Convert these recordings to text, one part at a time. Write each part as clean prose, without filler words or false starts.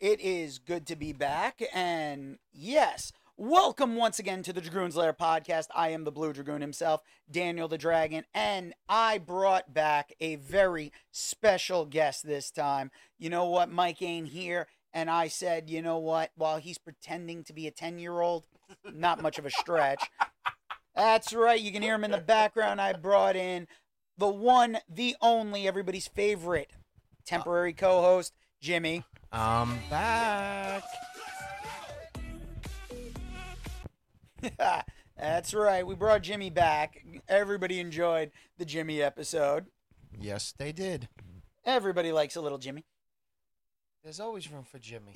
It is good to be back, and yes, welcome once again to the Dragoon's Lair podcast. I am the Blue Dragoon himself, Daniel the Dragon, and I brought back a very special guest this time. You know what, Mike ain't here, and I said, you know what, while he's pretending to be a 10-year-old, not much of a stretch. That's right, you can hear him in the background. I brought in the one, the only, everybody's favorite temporary co-host, Jimmy. I'm back. That's right. We brought Jimmy back. Everybody enjoyed the Jimmy episode. Yes, they did. Everybody likes a little Jimmy. There's always room for Jimmy.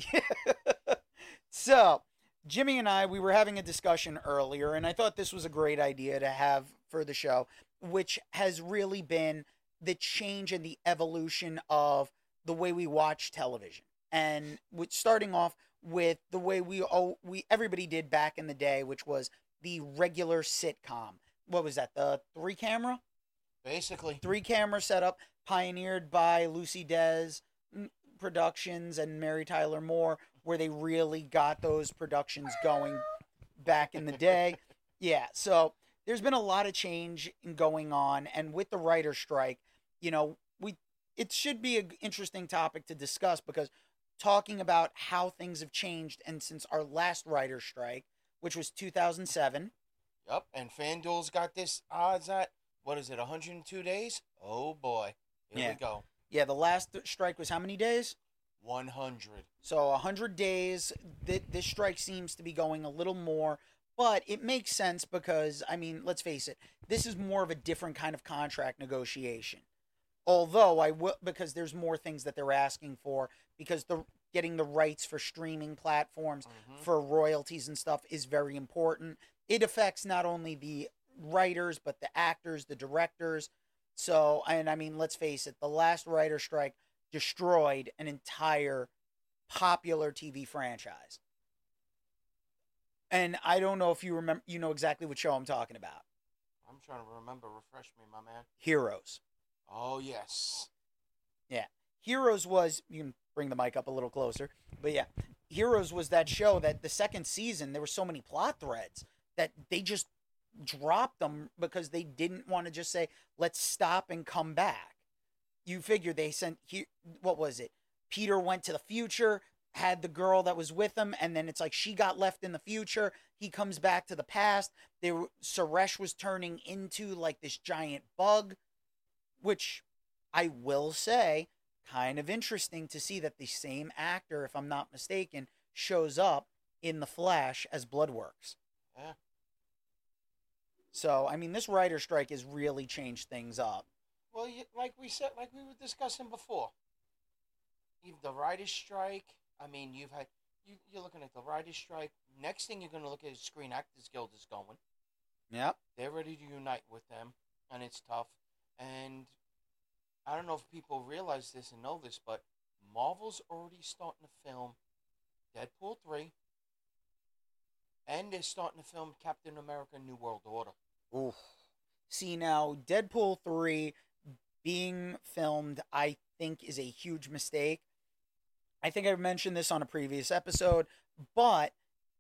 So, Jimmy and I, we were having a discussion earlier, and I thought this was a great idea to have for the show, which has really been the change and the evolution of the way we watch television. And with starting off with the way we everybody did back in the day, which was the regular sitcom. What was that? The three camera? Basically. Three camera setup pioneered by Lucy Dez Productions and Mary Tyler Moore, where they really got those productions going back in the day. Yeah, so there's been a lot of change going on, and with the writer strike, you know, it should be an interesting topic to discuss, because talking about how things have changed, and since our last writer strike, which was 2007. Yep, and FanDuel's got this odds at, 102 days? Oh, boy. Here we go. Yeah, the last strike was how many days? 100. So 100 days. This strike seems to be going a little more, but it makes sense because, I mean, let's face it, this is more of a different kind of contract negotiation. Although because there's more things that they're asking for, because getting the rights for streaming platforms, for royalties and stuff is very important. It affects not only the writers, but the actors, the directors. So, and I mean, let's face it, the last writer strike destroyed an entire popular TV franchise. And I don't know if you remember, you know exactly what show I'm talking about. I'm trying to remember. Refresh me, my man. Heroes. Oh, yes. Yeah. Heroes was, you can bring the mic up a little closer, but yeah. Heroes was that show that the second season, there were so many plot threads that they just dropped them because they didn't want to just say, let's stop and come back. You figure they sent, what was it? Peter went to the future, had the girl that was with him, and then it's like she got left in the future. He comes back to the past. Suresh was turning into like this giant bug. Which I will say, kind of interesting to see that the same actor, if I'm not mistaken, shows up in The Flash as Bloodworks. Yeah. So, I mean, this writer strike has really changed things up. Well, like we said, like we were discussing before, even the writer strike, I mean, you're looking at the writer strike. Next thing you're going to look at is Screen Actors Guild is going. Yep. They're ready to unite with them, and it's tough. And I don't know if people realize this and know this, but Marvel's already starting to film Deadpool 3. And they're starting to film Captain America: New World Order. Oof. See, now, Deadpool 3 being filmed, I think, is a huge mistake. I think I've mentioned this on a previous episode, but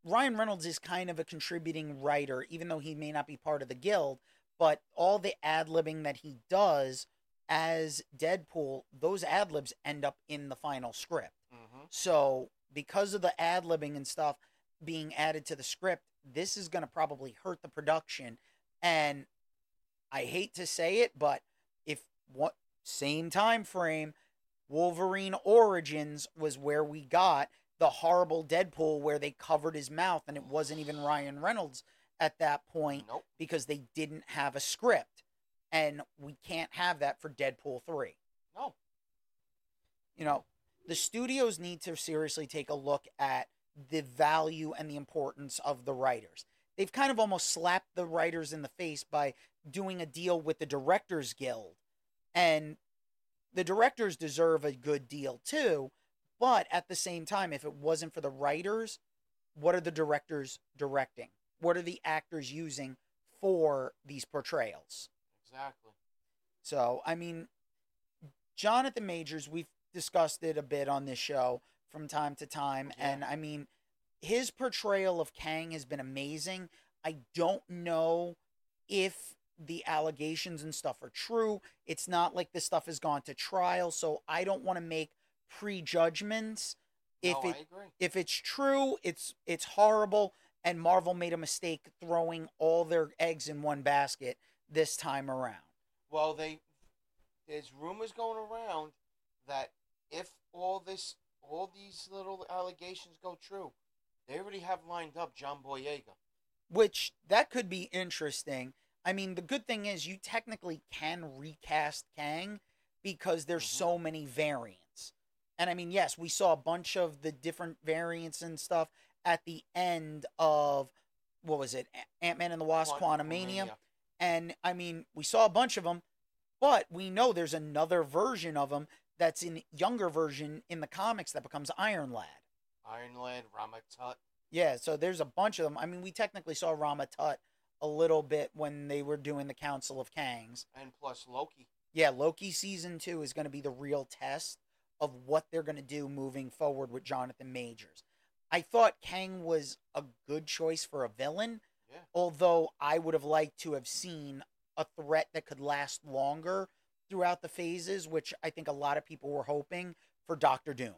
Ryan Reynolds is kind of a contributing writer, even though he may not be part of the guild. But all the ad-libbing that he does as Deadpool, those ad-libs end up in the final script. Mm-hmm. So because of the ad-libbing and stuff being added to the script, this is going to probably hurt the production. And I hate to say it, but if what same time frame, Wolverine Origins was where we got the horrible Deadpool where they covered his mouth, and it wasn't even Ryan Reynolds at that point, nope, because they didn't have a script, and we can't have that for Deadpool 3. No. You know, the studios need to seriously take a look at the value and the importance of the writers. They've kind of almost slapped the writers in the face by doing a deal with the Directors Guild, and the directors deserve a good deal too, but at the same time, if it wasn't for the writers, what are the directors directing? What are the actors using for these portrayals? Exactly. So, I mean, Jonathan Majors, we've discussed it a bit on this show from time to time. Yeah. And, I mean, his portrayal of Kang has been amazing. I don't know if the allegations and stuff are true. It's not like this stuff has gone to trial, so I don't want to make prejudgments. If it's true, it's horrible, and Marvel made a mistake throwing all their eggs in one basket this time around. Well, there's rumors going around that if all these little allegations go true, they already have lined up John Boyega. Which, that could be interesting. I mean, the good thing is you technically can recast Kang because there's so many variants. And, I mean, yes, we saw a bunch of the different variants and stuff at the end of, what was it, Ant-Man and the Wasp: Quantumania. And, I mean, we saw a bunch of them, but we know there's another version of them that's in younger version in the comics that becomes Iron Lad. Iron Lad, Rama Tut. Yeah, so there's a bunch of them. I mean, we technically saw Rama Tut a little bit when they were doing the Council of Kangs. And plus Loki. Yeah, Loki Season 2 is going to be the real test of what they're going to do moving forward with Jonathan Majors. I thought Kang was a good choice for a villain, although I would have liked to have seen a threat that could last longer throughout the phases, which I think a lot of people were hoping for Dr. Doom.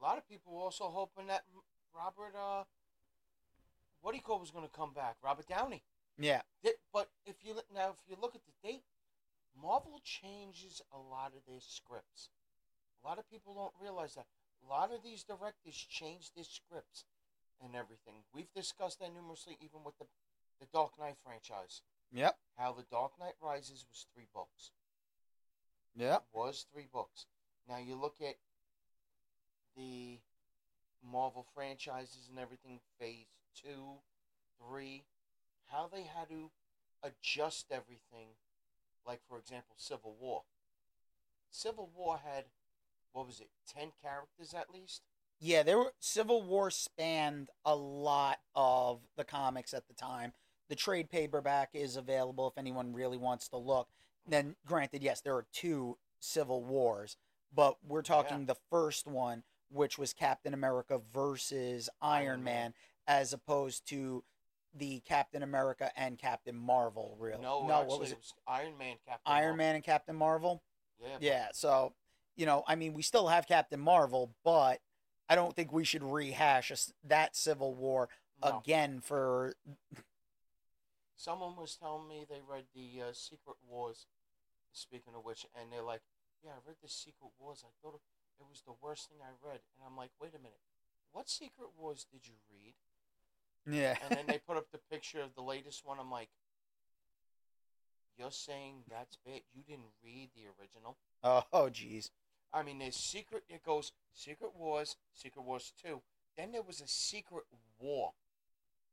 A lot of people were also hoping that Robert, what do you call was going to come back? Robert Downey. Yeah. But if you look at the date, Marvel changes a lot of their scripts. A lot of people don't realize that. A lot of these directors change their scripts and everything. We've discussed that numerously, even with the Dark Knight franchise. Yep. How the Dark Knight Rises was 3 books. Yeah. Was 3 books. Now you look at the Marvel franchises and everything, phase 2, 3, how they had to adjust everything. Like, for example, Civil War. Civil War had, 10 characters at least? Yeah, Civil War spanned a lot of the comics at the time. The trade paperback is available if anyone really wants to look. Then, granted, yes, there are 2 Civil Wars, but we're talking the first one, which was Captain America versus Iron Man, as opposed to the Captain America and Captain Marvel, really. No, actually, it was Iron Man, Man and Captain Marvel? Yeah, so, I mean, we still have Captain Marvel, but I don't think we should rehash that Civil War again for... Someone was telling me they read the Secret Wars, speaking of which, and they're like, yeah, I read the Secret Wars, I thought... It was the worst thing I read. And I'm like, wait a minute. What Secret Wars did you read? Yeah. And then they put up the picture of the latest one. I'm like, you're saying that's bad? You didn't read the original? Oh, geez. I mean, there's it goes Secret Wars, Secret Wars 2. Then there was a Secret War.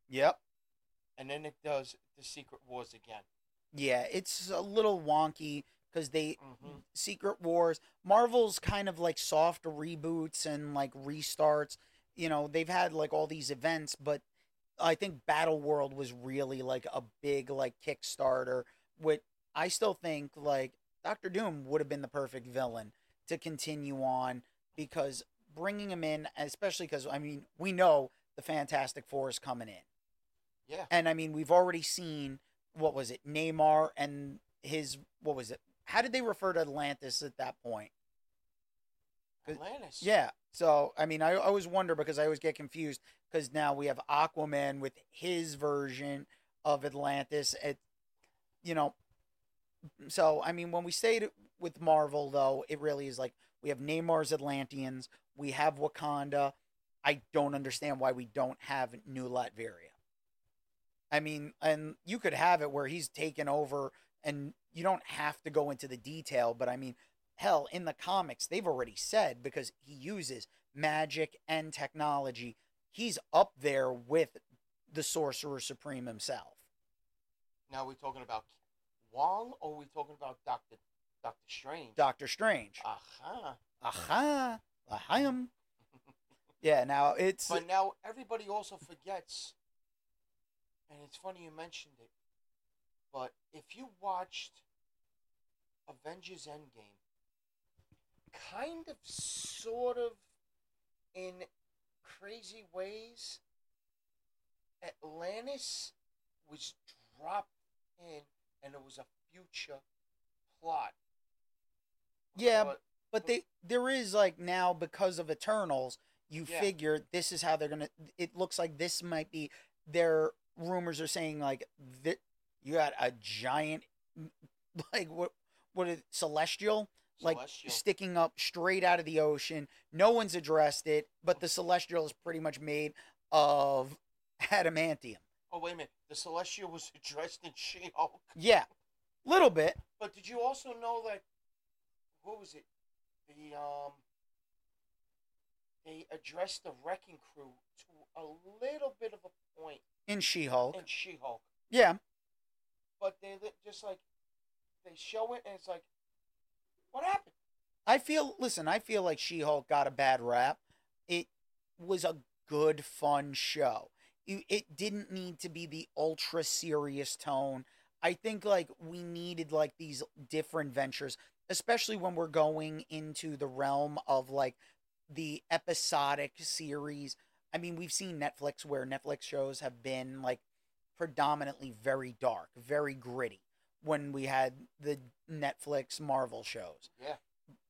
Yep. And then it does the Secret Wars again. Yeah, it's a little wonky. Because they, Secret Wars, Marvel's kind of like soft reboots and like restarts. They've had like all these events, but I think Battle World was really like a big like Kickstarter. Which I still think like Dr. Doom would have been the perfect villain to continue on, because bringing him in, especially because, I mean, we know the Fantastic Four is coming in. Yeah. And I mean, we've already seen, Neymar and his, how did they refer to Atlantis at that point? Atlantis. Yeah. So, I mean, I always wonder, because I always get confused, because now we have Aquaman with his version of Atlantis. So, I mean, when we say it with Marvel, though, it really is like we have Neymar's Atlanteans. We have Wakanda. I don't understand why we don't have New Latveria. I mean, and you could have it where he's taken over and... You don't have to go into the detail, but I mean, hell, in the comics, they've already said, because he uses magic and technology, he's up there with the Sorcerer Supreme himself. Now, are we talking about Wong, or are we talking about Dr. Strange? Dr. Strange. Aha. Yeah, now it's... But now everybody also forgets, and it's funny you mentioned it, but if you watched Avengers Endgame, kind of, sort of, in crazy ways, Atlantis was dropped in, and it was a future plot. Yeah, but there is, like, now, because of Eternals, you figure this is how they're going to... It looks like this might be... Their rumors are saying, like, you got a giant, like, what is it, Celestial, sticking up straight out of the ocean. No one's addressed it, but the Celestial is pretty much made of adamantium. Oh, wait a minute. The Celestial was addressed in She-Hulk? Yeah, little bit. But did you also know that, what was it? The, they addressed the Wrecking Crew to a little bit of a point. In She-Hulk. Yeah. But they just, like, they show it and it's like, what happened? I feel like She-Hulk got a bad rap. It was a good, fun show. It didn't need to be the ultra serious tone. I think, like, we needed, like, these different ventures, especially when we're going into the realm of, like, the episodic series. I mean, we've seen Netflix, where Netflix shows have been, like, predominantly very dark, very gritty, when we had the Netflix Marvel shows. Yeah.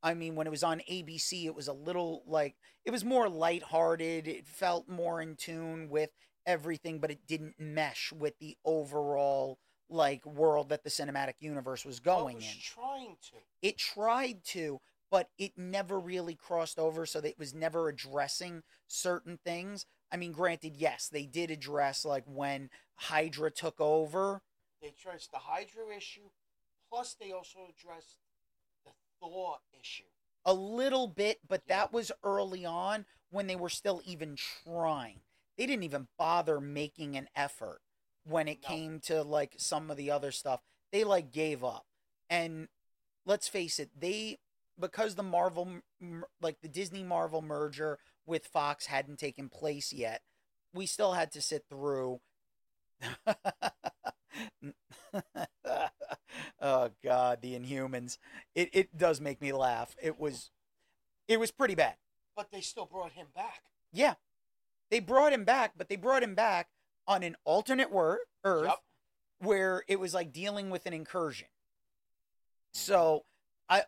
I mean, when it was on ABC, it was a little, like, it was more lighthearted. It felt more in tune with everything, but it didn't mesh with the overall, like, world that the cinematic universe was going in. It tried to, but it never really crossed over, so that it was never addressing certain things. I mean, granted, yes, they did address, like, when Hydra took over. They addressed the Hydra issue, plus they also addressed the Thor issue. A little bit, but that was early on when they were still even trying. They didn't even bother making an effort when it came to, like, some of the other stuff. They, like, gave up. And let's face it, because the Marvel, like, the Disney Marvel merger with Fox hadn't taken place yet, we still had to sit through... Oh God, the Inhumans. It does make me laugh. It was pretty bad. But they still brought him back. Yeah. They brought him back, but they brought him back on an alternate Earth where it was like dealing with an incursion. So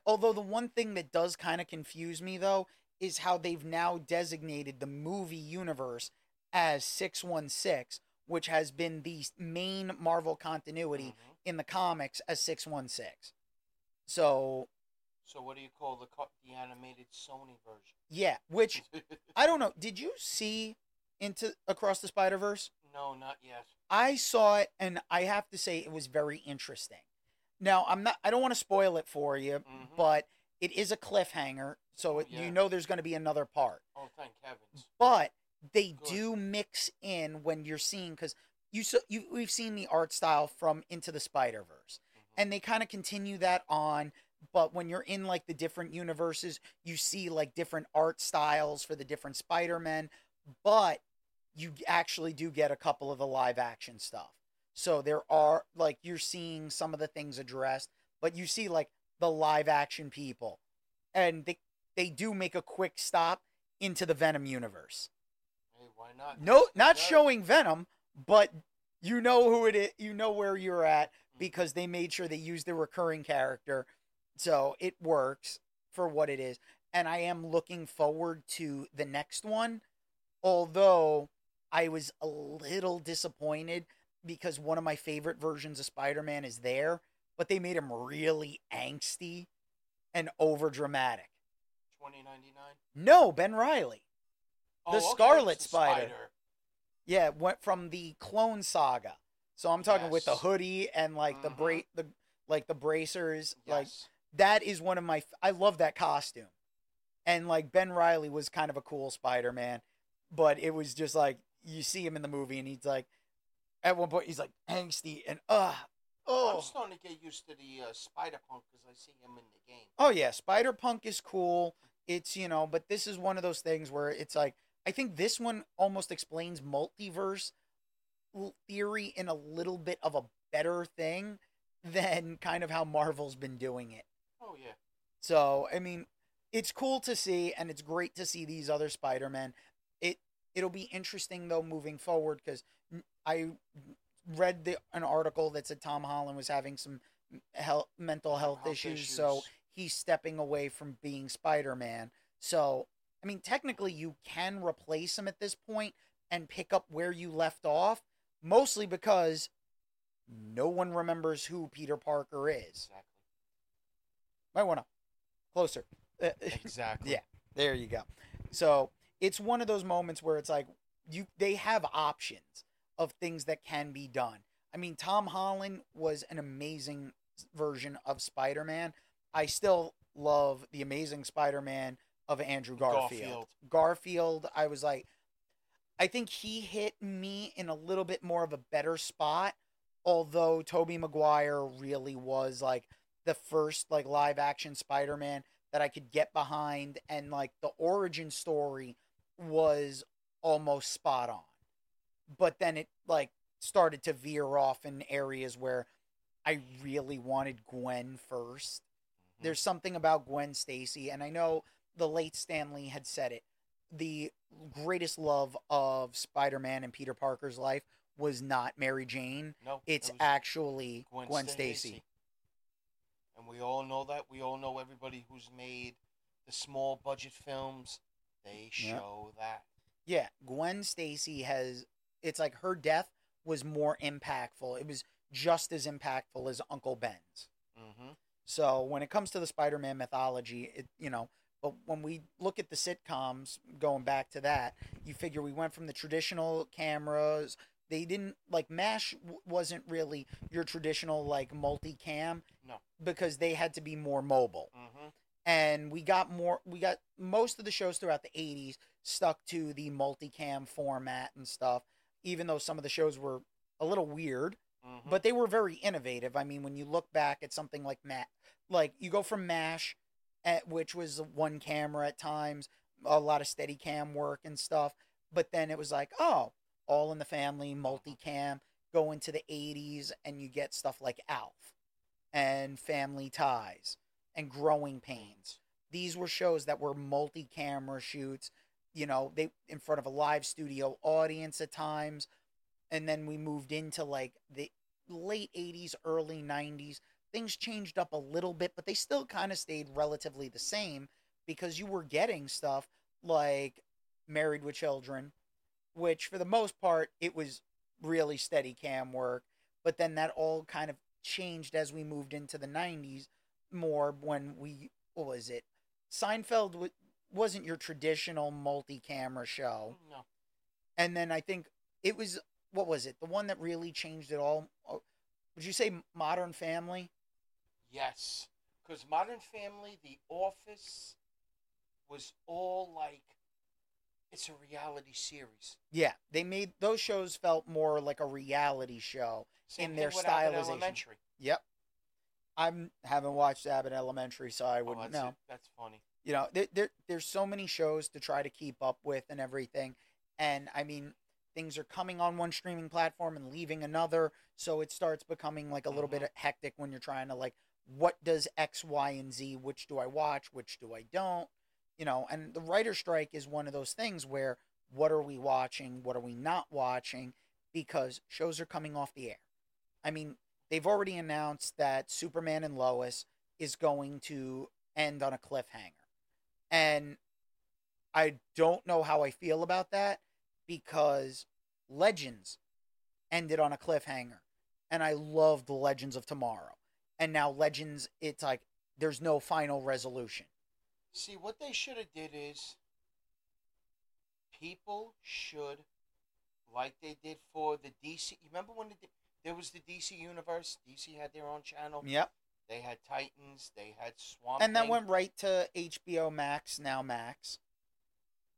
although the one thing that does kind of confuse me though is how they've now designated the movie universe as 616, which has been the main Marvel continuity in the comics as 616. So what do you call the animated Sony version? Yeah, which, I don't know, did you see into Across the Spider-Verse? No, not yet. I saw it, and I have to say it was very interesting. Now, I don't want to spoil it for you, but it is a cliffhanger, so you know there's going to be another part. Oh, thank heavens. But... They do mix in when you're seeing, because we've seen the art style from Into the Spider-Verse, and they kind of continue that on. But when you're in, like, the different universes, you see, like, different art styles for the different Spider-Men, but you actually do get a couple of the live action stuff. So there are, like, you're seeing some of the things addressed, but you see, like, the live action people, and they do make a quick stop into the Venom universe. Why not? No, not showing Venom, but you know who it is, you know where you're at, because they made sure they used the recurring character, so it works for what it is. And I am looking forward to the next one, although I was a little disappointed because one of my favorite versions of Spider-Man is there, but they made him really angsty and overdramatic. 2099? No, Ben Reilly. The Scarlet Spider. Yeah, went from the Clone Saga. So I'm talking with the hoodie and, like, the bracers. Yes. Like, that is one of my... I love that costume. And, like, Ben Reilly was kind of a cool Spider-Man. But it was just, like, you see him in the movie and he's, like... At one point, he's, like, angsty and, I'm starting to get used to the Spider-Punk because I see him in the game. Oh, yeah. Spider-Punk is cool. It's, you know... But this is one of those things where it's, like... I think this one almost explains multiverse theory in a little bit of a better thing than kind of how Marvel's been doing it. Oh, yeah. So, I mean, it's cool to see, and it's great to see these other Spider-Men. It'll be interesting, though, moving forward, because I read an article that said Tom Holland was having some mental health issues, so he's stepping away from being Spider-Man. So, I mean, technically, you can replace him at this point and pick up where you left off, mostly because no one remembers who Peter Parker is. Exactly. Might want to closer. Exactly. Yeah, there you go. So it's one of those moments where it's like they have options of things that can be done. I mean, Tom Holland was an amazing version of Spider-Man. I still love the Amazing Spider-Man of Andrew Garfield. I was like, I think he hit me in a little bit more of a better spot, although Tobey Maguire really was like the first like live action Spider-Man that I could get behind, and like the origin story was almost spot on. But then it like started to veer off in areas where I really wanted Gwen first. Mm-hmm. There's something about Gwen Stacy, and I know the late Stan Lee had said it. The greatest love of Spider-Man and Peter Parker's life was not Mary Jane. No, it's actually Gwen Stacy. And we all know that. We all know everybody who's made the small budget films. They show that. Yeah, Gwen Stacy has... It's like her death was more impactful. It was just as impactful as Uncle Ben's. Mm-hmm. So when it comes to the Spider-Man mythology, but when we look at the sitcoms, going back to that, you figure we went from the traditional cameras. They didn't, like, MASH wasn't really your traditional, like, multi-cam. No. Because they had to be more mobile. Mm-hmm. And we got most of the shows throughout the 80s stuck to the multi-cam format and stuff, even though some of the shows were a little weird. Mm-hmm. But they were very innovative. I mean, when you look back at something like you go from MASH, which was one camera at times, a lot of steady cam work and stuff. But then it was like, oh, All in the Family, multi-cam, go into the 80s, and you get stuff like Alf and Family Ties and Growing Pains. These were shows that were multi-camera shoots, they in front of a live studio audience at times. And then we moved into like the late 80s, early 90s. Things changed up a little bit, but they still kind of stayed relatively the same, because you were getting stuff like Married with Children, which for the most part, it was really steady cam work. But then that all kind of changed as we moved into the 90s more, when Seinfeld wasn't your traditional multi-camera show. No. And then I think it was, the one that really changed it all? Would you say Modern Family? Yes. Because Modern Family, The Office, was all like, it's a reality series. Yeah, they made those shows felt more like a reality show in their stylization. Abbott Elementary. Yep, I haven't watched Abbott Elementary, so I wouldn't know. That's funny. There's so many shows to try to keep up with and everything, and I mean, things are coming on one streaming platform and leaving another, so it starts becoming like a little bit hectic when you're trying to like, what does X, Y, and Z? Which do I watch? Which do I don't? And the writer strike is one of those things where, what are we watching? What are we not watching? Because shows are coming off the air. I mean, they've already announced that Superman and Lois is going to end on a cliffhanger. And I don't know how I feel about that, because Legends ended on a cliffhanger. And I loved the Legends of Tomorrow. And now Legends, it's like, there's no final resolution. See, what they should have did is, people should, like they did for the DC. You remember when there was the DC Universe? DC had their own channel. Yep. They had Titans. They had Swamp. And that went right to HBO Max, now Max.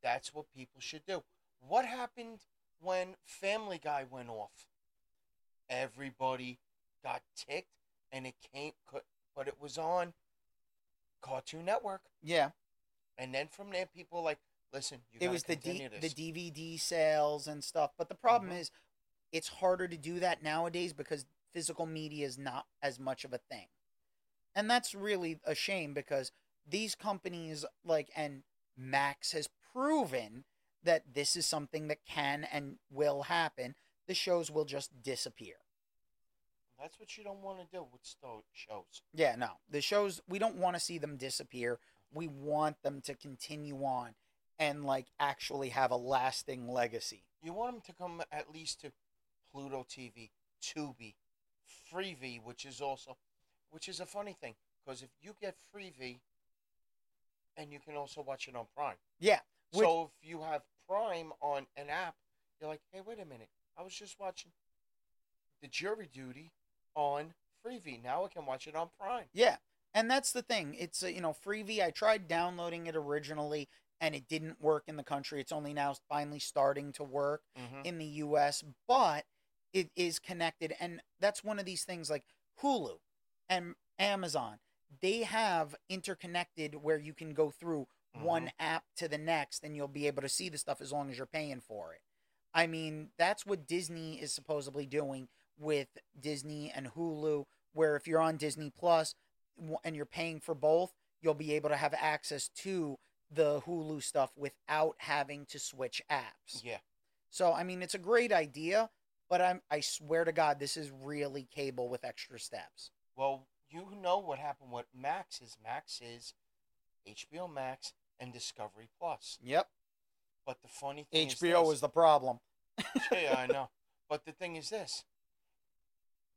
That's what people should do. What happened when Family Guy went off? Everybody got ticked, and it came, but it was on Cartoon Network. Yeah. And then from there, people like, listen, you got to continue this. It was the DVD sales and stuff. But the problem is, it's harder to do that nowadays because physical media is not as much of a thing. And that's really a shame, because these companies, like, and Max has proven that this is something that can and will happen. The shows will just disappear. That's what you don't want to do with shows. Yeah, no. The shows, we don't want to see them disappear. We want them to continue on and, like, actually have a lasting legacy. You want them to come at least to Pluto TV, Tubi, Freevee, which is a funny thing. Because if you get Freevee, and you can also watch it on Prime. Yeah. So if you have Prime on an app, you're like, hey, wait a minute. I was just watching The Jury Duty on Freevee. Now I can watch it on Prime. Yeah. And that's the thing. It's, Freevee, I tried downloading it originally, and it didn't work in the country. It's only now finally starting to work in the U.S., but it is connected. And that's one of these things like Hulu and Amazon. They have interconnected where you can go through one app to the next and you'll be able to see the stuff as long as you're paying for it. I mean, that's what Disney is supposedly doing with Disney and Hulu, where if you're on Disney Plus and you're paying for both, you'll be able to have access to the Hulu stuff without having to switch apps. Yeah. So, I mean, it's a great idea, but I swear to God, this is really cable with extra steps. Well, you know what happened with Max is. Max is HBO Max and Discovery Plus. Yep. But the funny thing is... HBO is the problem. Yeah, I know. But the thing is this.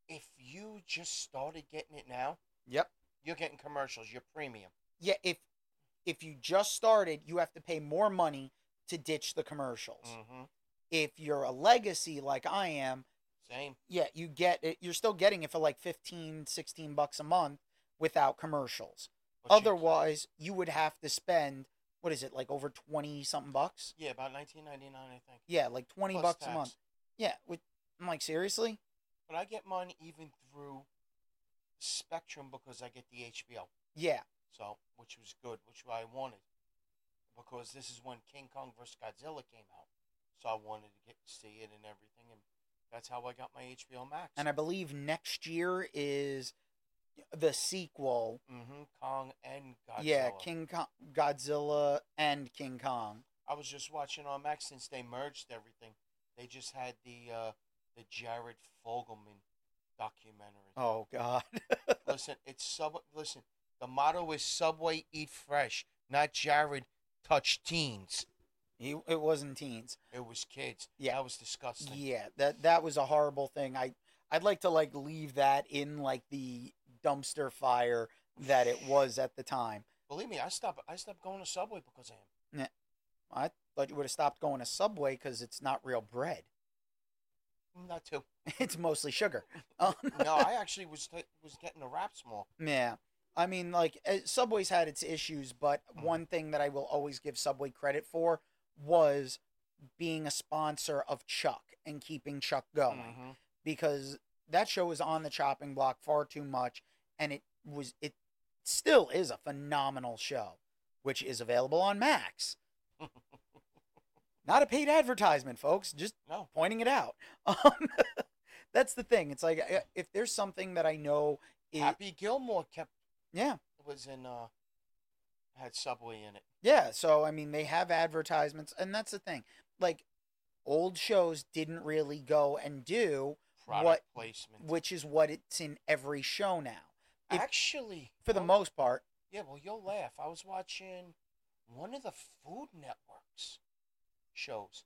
If you just started getting it now... Yep. You're getting commercials. You're premium. Yeah, if you just started, you have to pay more money to ditch the commercials. Mm-hmm. If you're a legacy like I am... Same. Yeah, you get it. You're still getting it for like $15-16 a month without commercials. But otherwise, you would have to spend, what is it, like over 20 something bucks? Yeah, about $19.99, I think. Yeah, like 20 plus bucks tax. A month. Yeah, I'm like, seriously? But I get mine even through Spectrum because I get the HBO. Yeah. So, which was good, which I wanted. Because this is when King Kong vs. Godzilla came out. So I wanted to see it and everything, and that's how I got my HBO Max. And I believe next year is the sequel. Mm-hmm. Kong and Godzilla. Yeah, Godzilla and King Kong. I was just watching on Max since they merged everything. They just had the Jared Fogelman documentary. Oh, God. Listen, listen, the motto is Subway Eat Fresh, not Jared Touch Teens. It wasn't teens. It was kids. Yeah. That was disgusting. Yeah, that was a horrible thing. I'd like to, like, leave that in, like, the dumpster fire that it was at the time. Believe me, I stopped going to Subway because of him. Yeah. I thought you would have stopped going to Subway because it's not real bread. Not too. It's mostly sugar. No, I actually was getting the wraps more. Yeah. I mean, like, Subway's had its issues, but one thing that I will always give Subway credit for was being a sponsor of Chuck and keeping Chuck going, because that show was on the chopping block far too much, and it still is a phenomenal show, which is available on Max. Not a paid advertisement, folks, just pointing it out. That's the thing. It's like, if there's something that I know Happy Gilmore kept had Subway in it. Yeah, so, I mean, they have advertisements, and that's the thing. Like, old shows didn't really go and do product placement, which is what it's in every show now. Actually. For the most part. Yeah, well, you'll laugh. I was watching one of the Food Network's shows,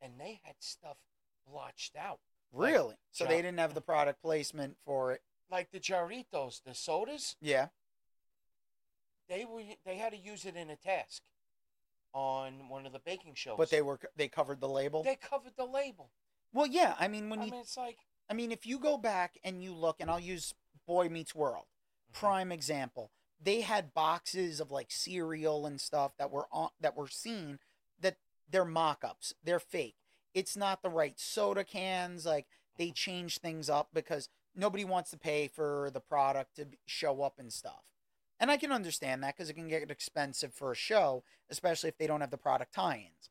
and they had stuff blotched out. Really? Like, so they didn't have the product placement for it. Like the Jarritos, the sodas? Yeah. They had to use it in a task on one of the baking shows. But they covered the label? They covered the label. Well, yeah. I mean, it's like... I mean, if you go back and you look, and I'll use Boy Meets World, prime example. They had boxes of, like, cereal and stuff that were seen that they're mock-ups. They're fake. It's not the right soda cans. Like, they change things up because nobody wants to pay for the product to show up and stuff. And I can understand that because it can get expensive for a show, especially if they don't have the product tie-ins.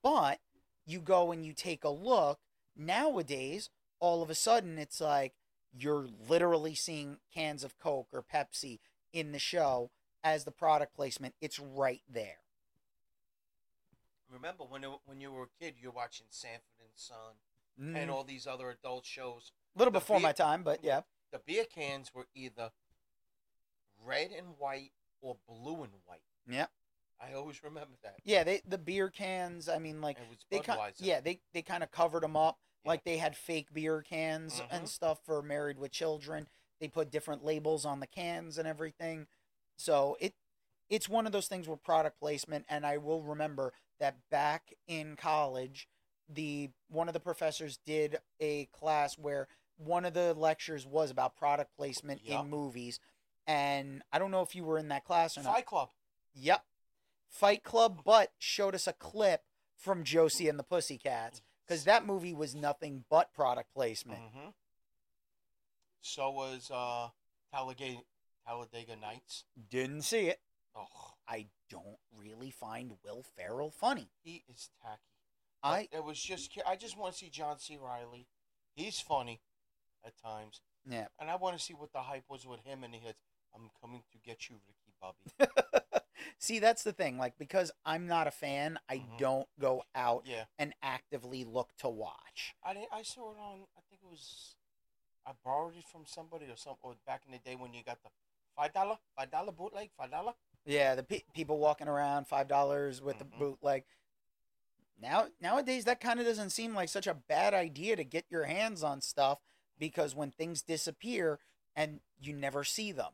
But you go and you take a look. Nowadays, all of a sudden, it's like you're literally seeing cans of Coke or Pepsi in the show as the product placement. It's right there. Remember when you were a kid, you were watching Sanford and Son and all these other adult shows. A little before my time, but yeah. The beer cans were either red and white or blue and white. Yeah. I always remember that. Yeah, the beer cans, I mean, like... It was Budweiser. They kind of covered them up. Yeah. Like, they had fake beer cans and stuff for Married with Children. They put different labels on the cans and everything. So, it's one of those things with product placement, and I will remember that back in college, one of the professors did a class where one of the lectures was about product placement in movies, and I don't know if you were in that class or not. Fight Club. Yep. Fight Club, but showed us a clip from Josie and the Pussycats, because that movie was nothing but product placement. Mm-hmm. So was Talladega Nights. Didn't see it. Oh, I don't really find Will Ferrell funny. He is tacky. I just want to see John C. Reilly. He's funny at times. Yeah. And I want to see what the hype was with him, and he had, I'm coming to get you, Ricky Bobby. See, that's the thing. Like, because I'm not a fan, I don't go out and actively look to watch. I saw it on, I think it was, I borrowed it from somebody or back in the day when you got the $5 bootleg, $5. Yeah, the people walking around, $5 with the bootleg. Nowadays, that kind of doesn't seem like such a bad idea to get your hands on stuff, because when things disappear and you never see them.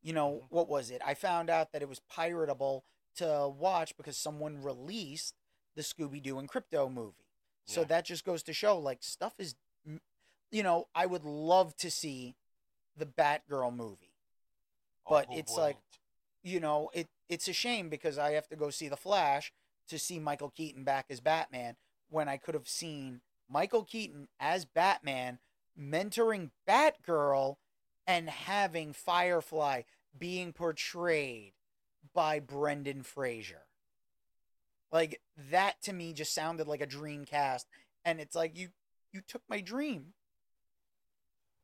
You know, what was it? I found out that it was piratable to watch because someone released the Scooby-Doo and Crypto movie. Yeah. So that just goes to show, like, stuff is, you know, I would love to see the Batgirl movie. But it's a shame because I have to go see The Flash to see Michael Keaton back as Batman when I could have seen Michael Keaton as Batman mentoring Batgirl and having Firefly being portrayed by Brendan Fraser. Like, that to me just sounded like a dream cast. And it's like, you took my dream.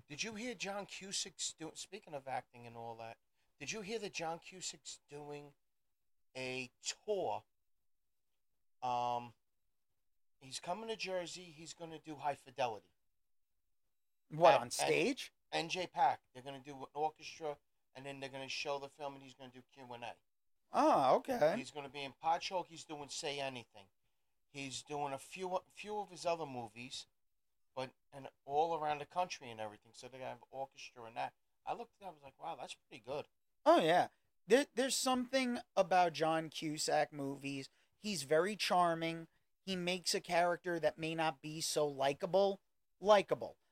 Did you hear John Cusack's doing, speaking of acting and all that, did you hear that John Cusack's doing a tour? He's coming to Jersey. He's going to do High Fidelity. What, on stage? NJ Pack. They're going to do an orchestra, and then they're going to show the film, and he's going to do Q&A. Oh, okay. He's going to be in Podshock. He's doing Say Anything. He's doing a few of his other movies, but and all around the country and everything. So they're going to have orchestra and that. I looked at that, I was like, wow, that's pretty good. Oh, yeah. There's something about John Cusack movies. He's very charming. He makes a character that may not be so likable.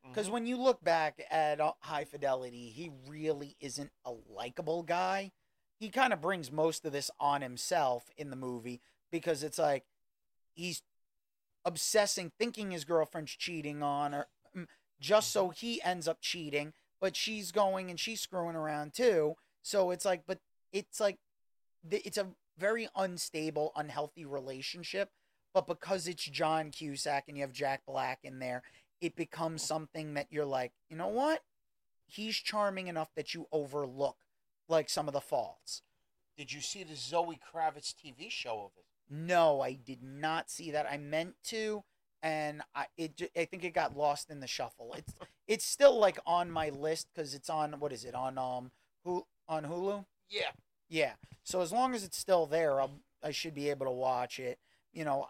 Because when you look back at High Fidelity, he really isn't a likable guy. He kind of brings most of this on himself in the movie, because it's like he's obsessing, thinking his girlfriend's cheating on her, just so he ends up cheating, but she's going and she's screwing around too. So it's like, but it's like, it's a very unstable, unhealthy relationship. But because it's John Cusack and you have Jack Black in there, it becomes something that you're like, you know what? He's charming enough that you overlook, like, some of the faults. Did you see the Zoe Kravitz TV show of it? No, I did not see that. I meant to, and I think it got lost in the shuffle. It's still, like, on my list because it's on, what is it, on Hulu? Yeah. Yeah. So as long as it's still there, I should be able to watch it. You know,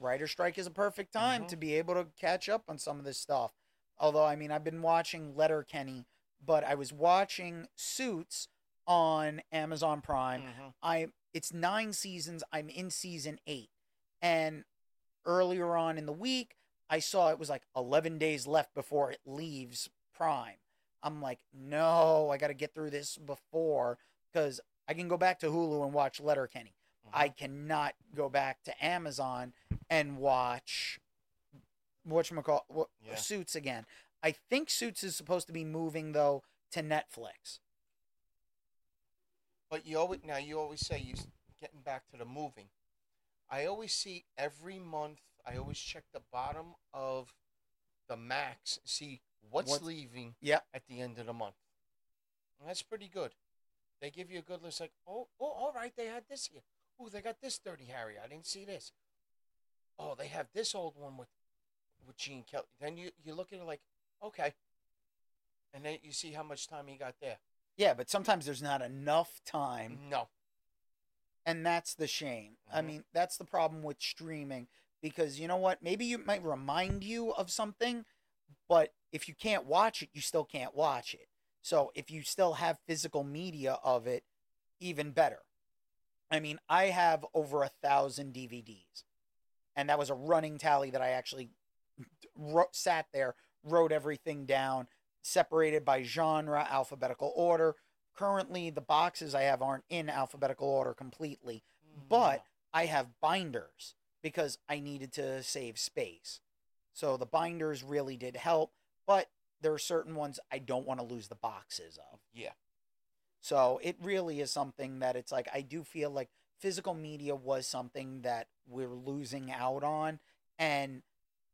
writer strike is a perfect time to be able to catch up on some of this stuff. Although, I mean, I've been watching Letterkenny, but I was watching Suits on Amazon Prime. It's 9 seasons. I'm in season 8. And earlier on in the week, I saw it was like 11 days left before it leaves Prime. I'm like, no, I got to get through this before, because I can go back to Hulu and watch Letterkenny. I cannot go back to Amazon and watch Suits again. I think Suits is supposed to be moving, though, to Netflix. But you always say you're getting back to the moving. I always see every month, I always check the bottom of the Max, see what's leaving at the end of the month. And that's pretty good. They give you a good list, like, oh, all right, they had this here. Oh, they got this Dirty Harry. I didn't see this. Oh, they have this old one with Gene Kelly. Then you look at it like, okay. And then you see how much time he got there. Yeah, but sometimes there's not enough time. No. And that's the shame. Mm-hmm. I mean, that's the problem with streaming. Because you know what? Maybe you might remind you of something, but if you can't watch it, you still can't watch it. So if you still have physical media of it, even better. I mean, I have over 1,000 DVDs. And that was a running tally that I actually sat there, wrote everything down, separated by genre, alphabetical order. Currently, the boxes I have aren't in alphabetical order completely, but I have binders because I needed to save space. So the binders really did help, but there are certain ones I don't want to lose the boxes of. Yeah. So it really is something that it's like, I do feel like physical media was something that we're losing out on. And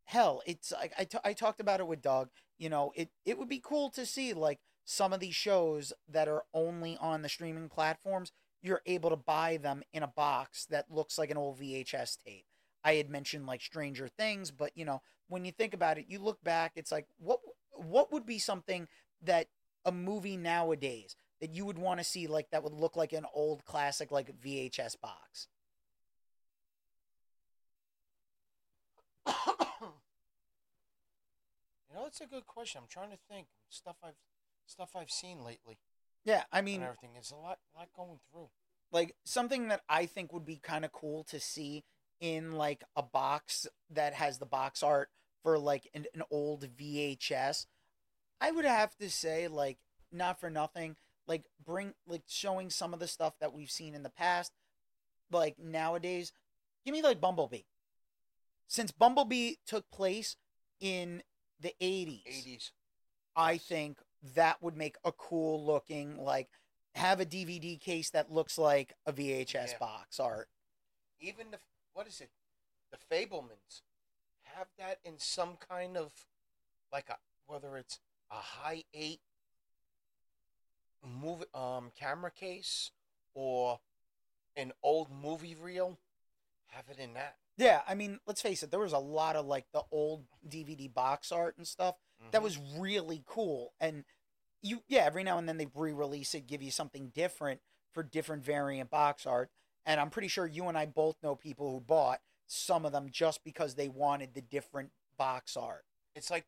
hell, it's like, I talked about it with Doug. You know, it would be cool to see, like, some of these shows that are only on the streaming platforms, you're able to buy them in a box that looks like an old VHS tape. I had mentioned, like, Stranger Things, but, you know, when you think about it, you look back, it's like, what would be something that a movie nowadays that you would want to see, like, that would look like an old classic, like, VHS box? You know, it's a good question. I'm trying to think. Stuff I've seen lately. Yeah, I mean, and everything. It's a lot going through. Like, something that I think would be kind of cool to see in, like, a box that has the box art for, like, an old VHS. I would have to say, like, not for nothing, like, showing some of the stuff that we've seen in the past. Like, nowadays, give me, like, Bumblebee. Since Bumblebee took place in the 80s. I think that would make a cool looking, like, have a DVD case that looks like a VHS box art. Even the Fabelmans have that in some kind of, like, whether it's a high 8 movie camera case or an old movie reel, have it in that. Yeah, I mean, let's face it, there was a lot of, like, the old DVD box art and stuff that was really cool. And every now and then they re-release it, give you something different for different variant box art. And I'm pretty sure you and I both know people who bought some of them just because they wanted the different box art. It's like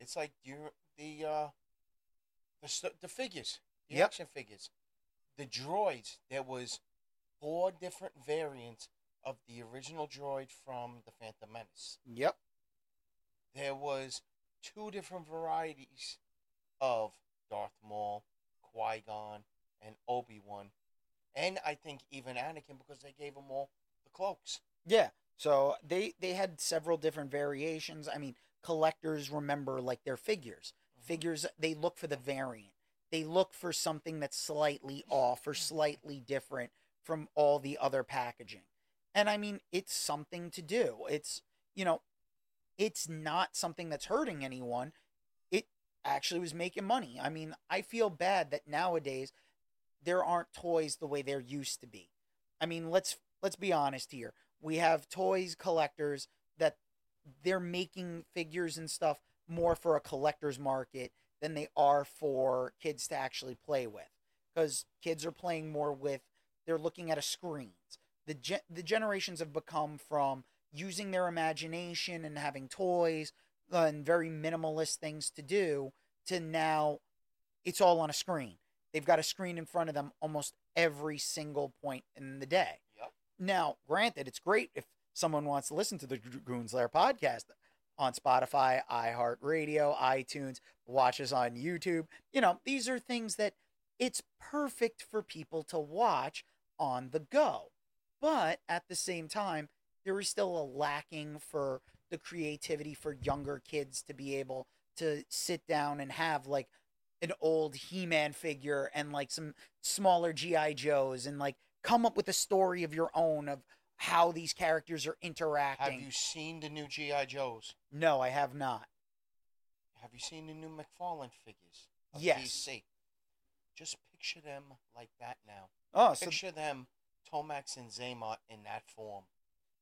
It's like the figures, the action figures, the droids. There was 4 different variants of the original droid from The Phantom Menace. Yep. There was 2 different varieties of Darth Maul, Qui-Gon, and Obi-Wan. And I think even Anakin, because they gave them all the cloaks. Yeah. So they had several different variations. I mean, collectors remember, like, their figures. Mm-hmm. Figures, they look for the variant. They look for something that's slightly off or slightly different from all the other packaging. And, I mean, it's something to do. It's, you know, it's not something that's hurting anyone. It actually was making money. I mean, I feel bad that nowadays there aren't toys the way there used to be. I mean, let's be honest here. We have toys collectors that they're making figures and stuff more for a collector's market than they are for kids to actually play with. Because kids are playing more with, they're looking at a screen. The generations have become from using their imagination and having toys and very minimalist things to do to now it's all on a screen. They've got a screen in front of them almost every single point in the day. Yep. Now, granted, it's great if someone wants to listen to the Goons Lair podcast on Spotify, iHeartRadio, iTunes, watch us on YouTube. You know, these are things that it's perfect for people to watch on the go. But at the same time, there is still a lacking for the creativity for younger kids to be able to sit down and have, like, an old He-Man figure and, like, some smaller G.I. Joes and, like, come up with a story of your own of how these characters are interacting. Have you seen the new G.I. Joes? No, I have not. Have you seen the new McFarlane figures? Yes. DC? Just picture them like that now. Oh, picture them, Tomax and Zaymot in that form.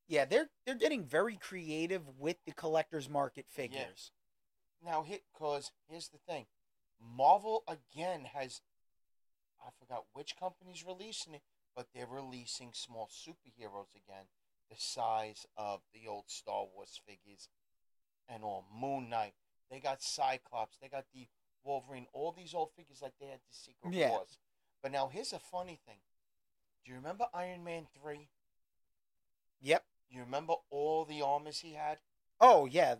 Yeah, they're getting very creative with the collector's market figures. Yeah. Now, here's the thing. Marvel, again, has... I forgot which company's releasing it, but they're releasing small superheroes again. The size of the old Star Wars figures and all. Moon Knight. They got Cyclops. They got the Wolverine. All these old figures like they had the Secret Wars. But now, here's a funny thing. Do you remember Iron Man 3? Yep. You remember all the armors he had? Oh, yeah.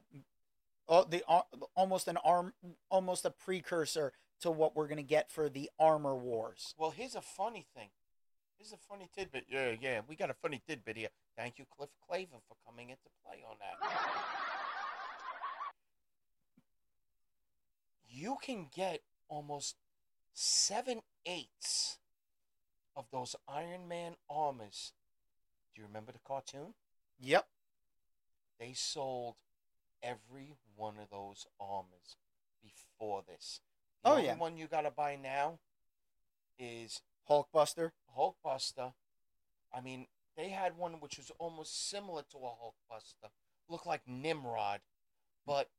Almost a precursor to what we're going to get for the Armor Wars. Well, here's a funny thing. Here's a funny tidbit. Yeah, we got a funny tidbit here. Thank you, Cliff Clavin, for coming into play on that. You can get almost 7/8 of those Iron Man armors. Do you remember the cartoon? Yep. They sold every one of those armors before this. The only one you got to buy now is... Hulkbuster. I mean, they had one which was almost similar to a Hulkbuster. Looked like Nimrod. But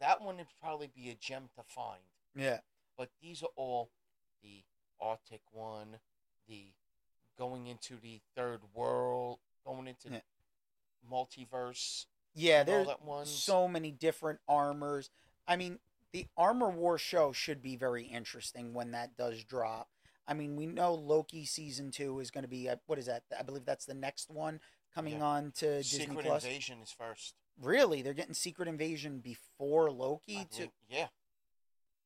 that one would probably be a gem to find. Yeah. But these are all the Arctic one, the... going into the third world, going into the multiverse. Yeah, there's so many different armors. I mean, the Armor War show should be very interesting when that does drop. I mean, we know Loki Season 2 is going to be, what is that? I believe that's the next one coming on to Disney+. Secret Invasion is first. Really? They're getting Secret Invasion before Loki? Yeah.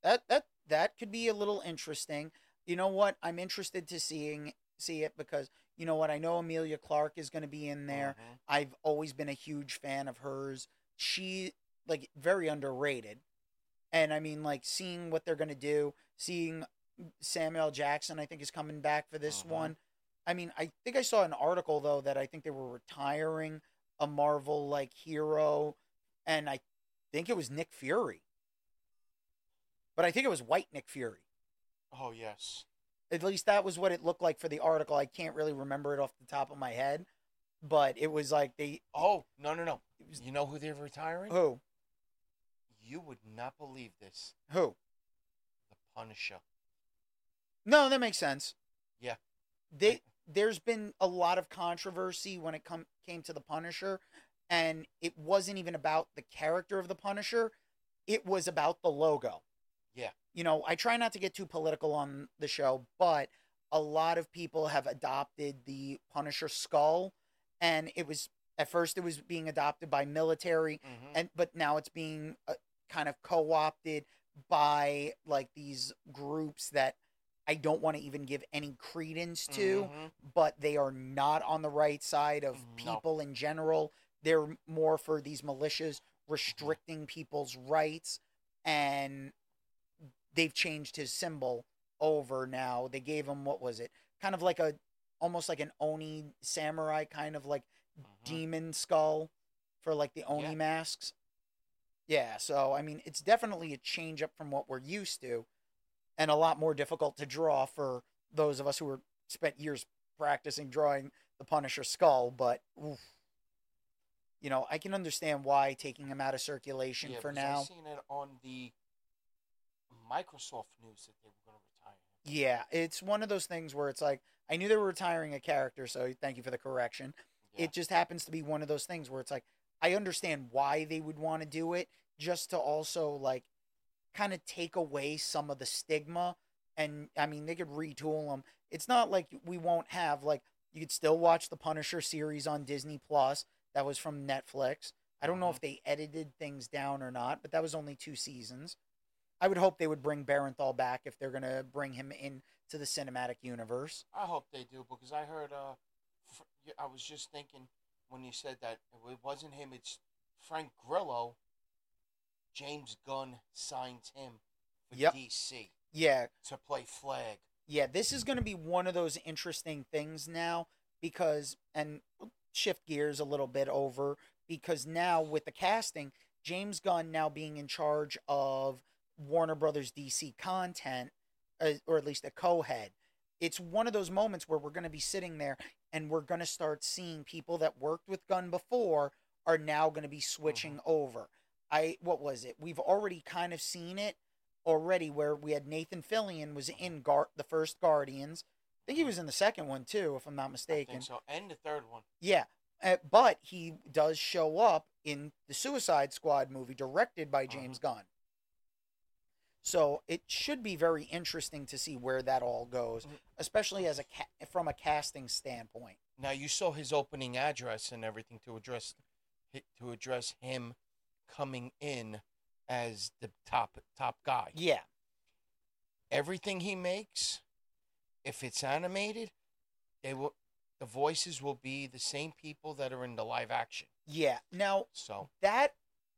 That could be a little interesting. You know what? I'm interested to see it because, you know what, I know Emilia Clarke is going to be in there. Mm-hmm. I've always been a huge fan of hers. She, very underrated. And, I mean, seeing what they're going to do, seeing Samuel Jackson, I think, is coming back for this one. I mean, I think I saw an article, though, that I think they were retiring a Marvel, hero, and I think it was Nick Fury. But I think it was white Nick Fury. Oh, yes. At least that was what it looked like for the article. I can't really remember it off the top of my head, but it was they... Oh, no. You know who they're retiring? Who? You would not believe this. Who? The Punisher. No, that makes sense. Yeah. There's been a lot of controversy when it came to the Punisher, and it wasn't even about the character of the Punisher. It was about the logo. Yeah. You know, I try not to get too political on the show, but a lot of people have adopted the Punisher skull, and at first it was being adopted by military, but now it's being kind of co-opted by these groups that I don't want to even give any credence to, but they are not on the right side of people in general. They're more for these militias restricting people's rights, and they've changed his symbol over now. They gave him, what was it? Kind of almost like an Oni samurai, kind of demon skull for the Oni masks. Yeah, so, I mean, it's definitely a change up from what we're used to and a lot more difficult to draw for those of us who were spent years practicing drawing the Punisher skull, but, you know, I can understand why taking him out of circulation for now. I've seen it on the Microsoft news that they were going to retire. Yeah, it's one of those things where it's I knew they were retiring a character, so thank you for the correction. Yeah. It just happens to be one of those things where it's I understand why they would want to do it, just to also kind of take away some of the stigma. And I mean, they could retool them. It's not we won't have you could still watch the Punisher series on Disney Plus. That was from Netflix. I don't know if they edited things down or not, but that was only 2 seasons. I would hope they would bring Barenthal back if they're going to bring him in to the cinematic universe. I hope they do, because I heard, I was just thinking when you said that, it wasn't him, it's Frank Grillo. James Gunn signed him for DC. Yeah. To play Flag. Yeah, this is going to be one of those interesting things now, because, and shift gears a little bit over, because now with the casting, James Gunn now being in charge of Warner Brothers DC content, or at least a co-head. It's one of those moments where we're going to be sitting there and we're going to start seeing people that worked with Gunn before are now going to be switching over. What was it? We've already kind of seen it already where we had Nathan Fillion was in the first Guardians. I think he was in the second one too, if I'm not mistaken. I think so, and the third one. Yeah, but he does show up in the Suicide Squad movie directed by James Gunn. So it should be very interesting to see where that all goes, especially as from a casting standpoint. Now you saw his opening address and everything to address him coming in as the top guy. Yeah. Everything he makes, if it's animated, the voices will be the same people that are in the live action. Yeah. Now, that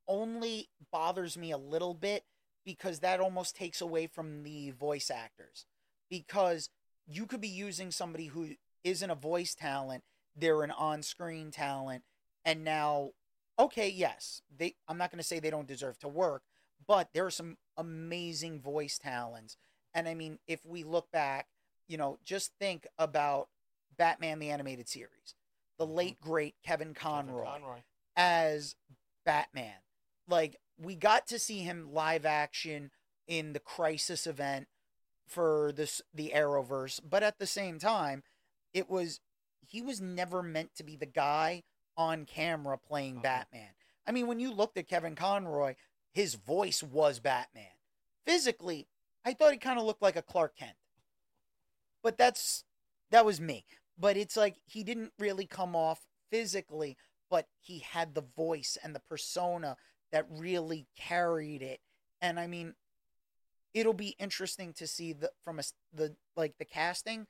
only bothers me a little bit, because that almost takes away from the voice actors, because you could be using somebody who isn't a voice talent, they're an on-screen talent, and now, okay, yes, I'm not going to say they don't deserve to work, but there are some amazing voice talents. And I mean, if we look back, just think about Batman the Animated Series, the late great Kevin Conroy as Batman. Like, we got to see him live action in the Crisis event for the Arrowverse, but at the same time, he was never meant to be the guy on camera playing Batman. I mean, when you looked at Kevin Conroy, his voice was Batman. Physically, I thought he kind of looked like a Clark Kent, but that was me. But it's like he didn't really come off physically, but he had the voice and the persona that really carried it. And I mean, it'll be interesting to see the casting,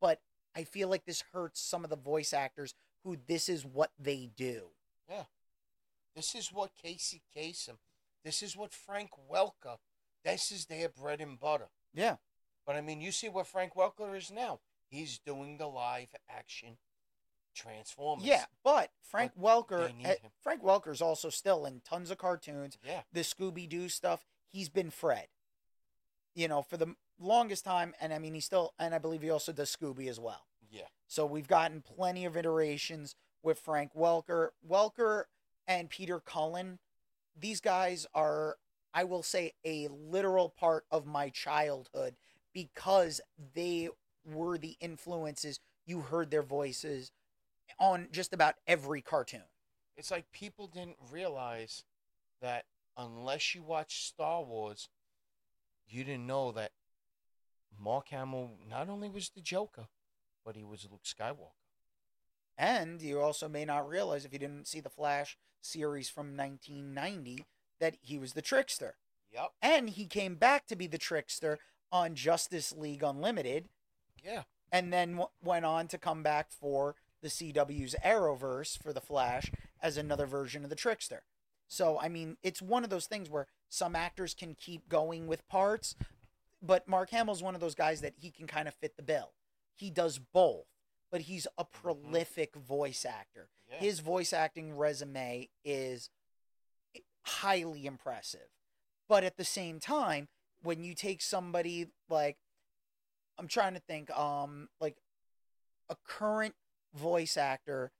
but I feel like this hurts some of the voice actors who this is what they do. Yeah. This is what Casey Kasem, this is what Frank Welker, this is their bread and butter. Yeah. But I mean, you see what Frank Welker is now. He's doing the live action Transformers. Yeah, but Frank Welker's also still in tons of cartoons. Yeah. The Scooby-Doo stuff, he's been Fred. For the longest time, and I mean, I believe he also does Scooby as well. Yeah. So we've gotten plenty of iterations with Frank Welker. Welker and Peter Cullen, these guys are, I will say, a literal part of my childhood because they were the influences. You heard their voices on just about every cartoon. It's like people didn't realize that unless you watched Star Wars, you didn't know that Mark Hamill not only was the Joker, but he was Luke Skywalker. And you also may not realize, if you didn't see the Flash series from 1990, that he was the Trickster. Yep. And he came back to be the Trickster on Justice League Unlimited. Yeah. And then went on to come back for the CW's Arrowverse for the Flash as another version of the Trickster. So, I mean, it's one of those things where some actors can keep going with parts, but Mark Hamill's one of those guys that he can kind of fit the bill. He does both, but he's a prolific voice actor. Yeah. His voice acting resume is highly impressive. But at the same time, when you take somebody like, I'm trying to think, like a current voice actor,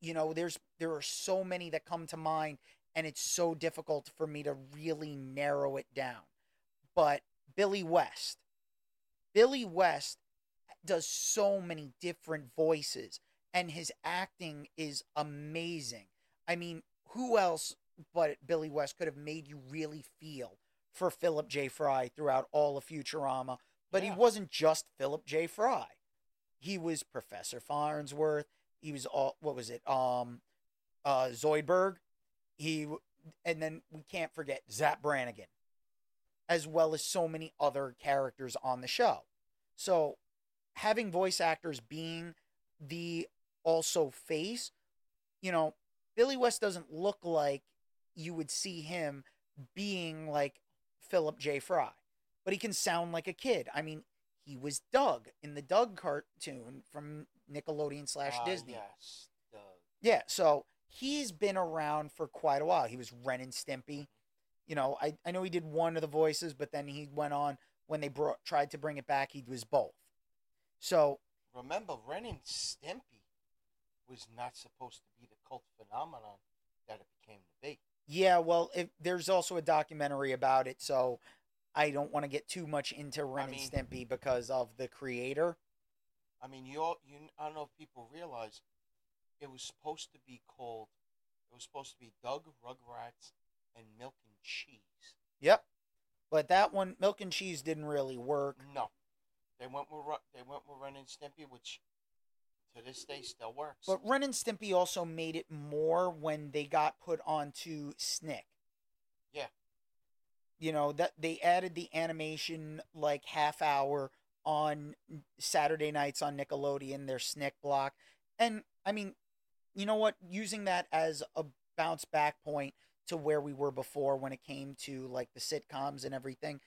there are so many that come to mind, and it's so difficult for me to really narrow it down. But Billy West does so many different voices, and his acting is amazing. I mean, who else but Billy West could have made you really feel for Philip J. Fry throughout all of Futurama? But he wasn't just Philip J. Fry. He was Professor Farnsworth. He was Zoidberg. And then we can't forget Zap Brannigan, as well as so many other characters on the show. So having voice actors being the also face, Billy West doesn't look like you would see him being like Philip J. Fry, but he can sound like a kid. I mean, he was Doug in the Doug cartoon from Nickelodeon / Disney. Yes, Doug. Yeah, so he's been around for quite a while. He was Ren and Stimpy. I know he did one of the voices, but then he went on when they tried to bring it back, he was both. So remember, Ren and Stimpy was not supposed to be the cult phenomenon that it became to be. Yeah, well, there's also a documentary about it, so I don't want to get too much into Ren and Stimpy because of the creator. I mean, I don't know if people realize it was supposed to be called. It was supposed to be Doug, Rugrats, and Milk and Cheese. Yep, but that one, Milk and Cheese, didn't really work. No, they went with Ren and Stimpy, which to this day still works. But Ren and Stimpy also made it more when they got put onto SNCC. Yeah, you know that they added the animation like half hour on Saturday nights on Nickelodeon, their SNCC block. And, I mean, you know what? Using that as a bounce back point to where we were before when it came to, like, the sitcoms and everything,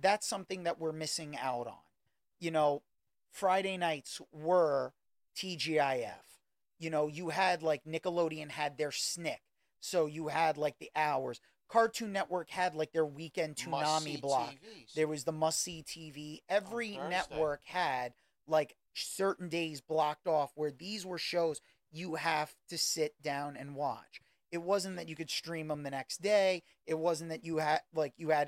that's something that we're missing out on. You know, Friday nights were TGIF. You know, you had, like, Nickelodeon had their SNCC. So you had, like, the hours. Cartoon Network had, like, their weekend Toonami block. TVs. There was the must-see TV. Every network had, like, certain days blocked off where these were shows you have to sit down and watch. It wasn't that you could stream them the next day. It wasn't that you had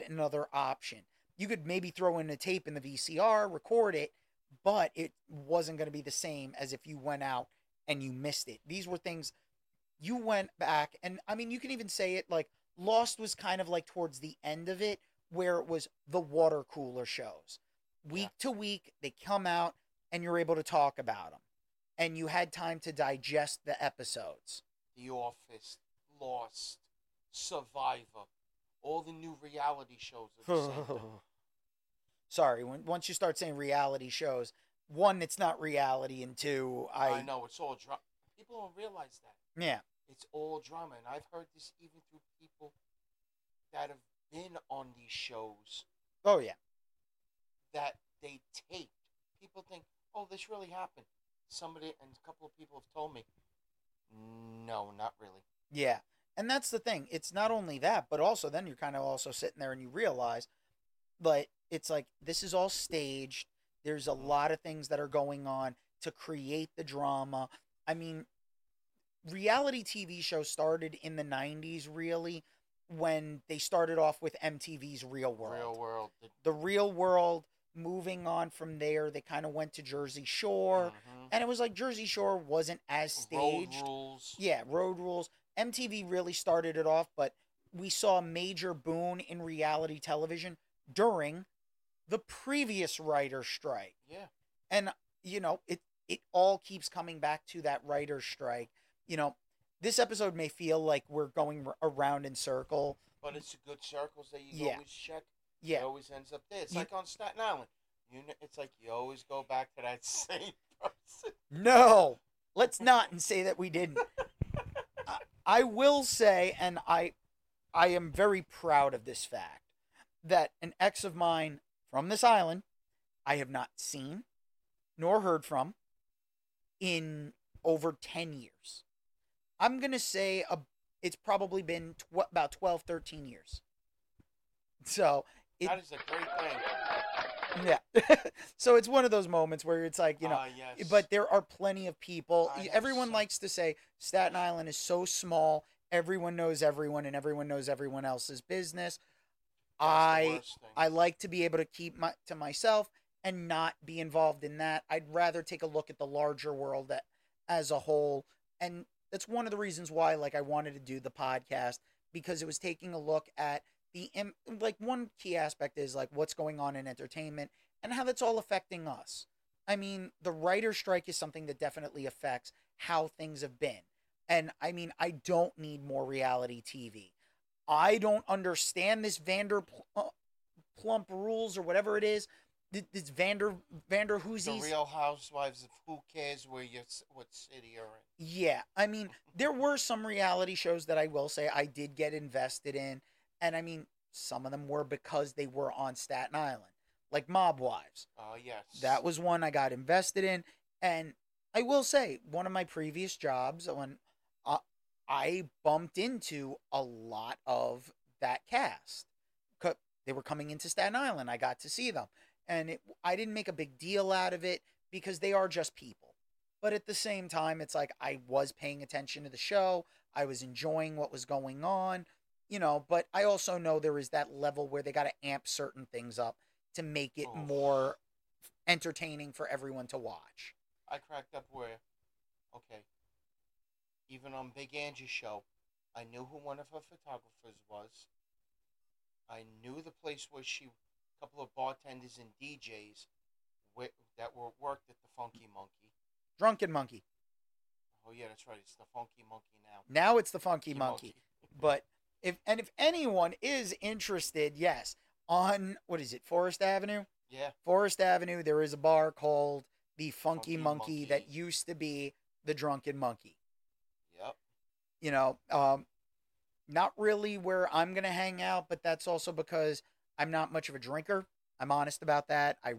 another option. You could maybe throw in a tape in the VCR, record it, but it wasn't going to be the same as if you went out and you missed it. These were things you went back, and I mean, you can even say it like Lost was kind of like towards the end of it where it was the water cooler shows. Week to week, they come out, and you're able to talk about them. And you had time to digest the episodes. The Office, Lost, Survivor, all the new reality shows are the same thing. Sorry, once you start saying reality shows, one, it's not reality, and two, I know, it's all drama. People don't realize that. Yeah. It's all drama, and I've heard this even through people that have been on these shows. Oh, yeah. That they tape. People think, oh, this really happened. Somebody and a couple of people have told me, no, not really. Yeah, and that's the thing. It's not only that, but also then you're kind of also sitting there and you realize, but it's like this is all staged. There's a lot of things that are going on to create the drama. I mean, reality TV shows started in the 90s, really, when they started off with MTV's Real World. The Real World. Moving on from there, they kind of went to Jersey Shore, and it was like Jersey Shore wasn't as staged. Road Rules. MTV really started it off, but we saw a major boom in reality television during the previous writer's strike. Yeah. And, you know, it all keeps coming back to that writer's strike. You know, this episode may feel like we're going around in circle. But it's a good circles that you always check. Yeah. It always ends up there. It's like on Staten Island. You know, it's like you always go back to that same person. No. Let's not and say that we didn't. I will say, and I am very proud of this fact, that an ex of mine from this island I have not seen nor heard from in over 10 years. I'm going to say it's probably been about 12, 13 years. So... that is a great thing. Yeah. So it's one of those moments where it's like, you know, yes. But there are plenty of people. Everyone likes to say Staten Island is so small. Everyone knows everyone and everyone knows everyone else's business. I like to be able to keep to myself and not be involved in that. I'd rather take a look at the larger world as a whole. And that's one of the reasons why, like, I wanted to do the podcast, because it was taking a look at one key aspect is like what's going on in entertainment and how that's all affecting us. I mean, the writer's strike is something that definitely affects how things have been. And I mean, I don't need more reality TV. I don't understand this Vanderplump rules or whatever it is. This Vander Hoosies. The Real Housewives of who cares what city you're in. Yeah. I mean, there were some reality shows that I will say I did get invested in. And, I mean, some of them were because they were on Staten Island, like Mob Wives. Oh, yes. That was one I got invested in. And I will say, one of my previous jobs, when I bumped into a lot of that cast. They were coming into Staten Island. I got to see them. And I didn't make a big deal out of it because they are just people. But at the same time, it's like I was paying attention to the show. I was enjoying what was going on, you know, but I also know there is that level where they got to amp certain things up to make it more entertaining for everyone to watch. I cracked up where, okay, even on Big Angie's show, I knew who one of her photographers was. I knew the place where she, a couple of bartenders and DJs that were worked at the Funky Monkey. Drunken Monkey. Oh, yeah, that's right. It's the Funky Monkey now. Now it's the Funky Monkey. But if anyone is interested, yes, on, what is it, Forest Avenue? Yeah. Forest Avenue, there is a bar called the Funky Monkey that used to be the Drunken Monkey. Yep. You know, not really where I'm going to hang out, but that's also because I'm not much of a drinker. I'm honest about that. I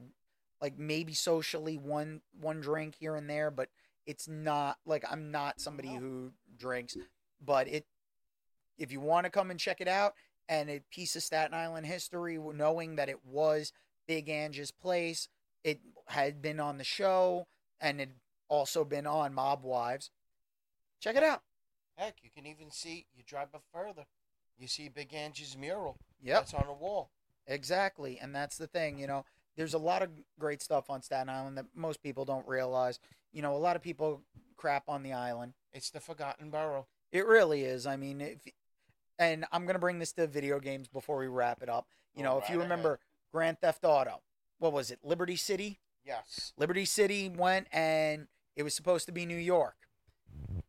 like maybe socially one drink here and there, but it's not like I'm not somebody who drinks. But if you want to come and check it out and a piece of Staten Island history, knowing that it was Big Angie's place, it had been on the show and it also been on Mob Wives. Check it out. Heck, you can even see, you drive up further, you see Big Angie's mural. Yep. That's on a wall. Exactly. And that's the thing, you know, there's a lot of great stuff on Staten Island that most people don't realize. You know, a lot of people crap on the island. It's the forgotten borough. It really is. I mean, and I'm going to bring this to video games before we wrap it up. You know, if you remember Grand Theft Auto, what was it? Liberty City? Yes. Liberty City went and it was supposed to be New York.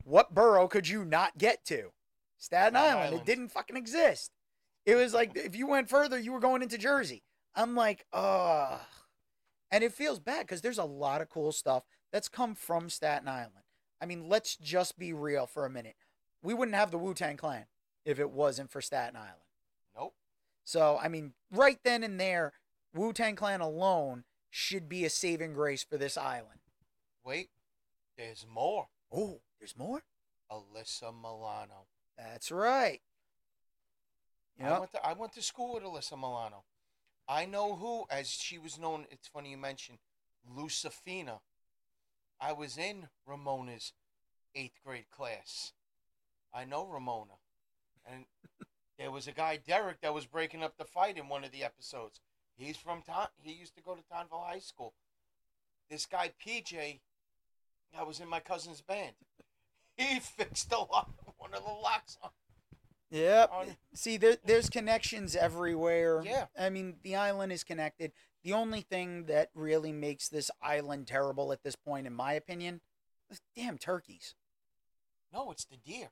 What borough could you not get to? Staten Island. It didn't fucking exist. It was like, if you went further, you were going into Jersey. I'm like, ugh. And it feels bad because there's a lot of cool stuff that's come from Staten Island. I mean, let's just be real for a minute. We wouldn't have the Wu-Tang Clan if it wasn't for Staten Island. Nope. So, I mean, right then and there, Wu-Tang Clan alone should be a saving grace for this island. Wait, there's more. Oh, there's more? Alyssa Milano. That's right. Yep. I went to school with Alyssa Milano. I know who, as she was known, it's funny you mentioned, Lucifina. I was in Ramona's 8th grade class. I know Ramona. And there was a guy, Derek, that was breaking up the fight in one of the episodes. He's from he used to go to Tonville High School. This guy, PJ, I was in my cousin's band. He fixed the lock, one of the locks on. Yep. See, there's connections everywhere. Yeah. I mean, the island is connected. The only thing that really makes this island terrible at this point, in my opinion, is damn turkeys. No, it's the deer.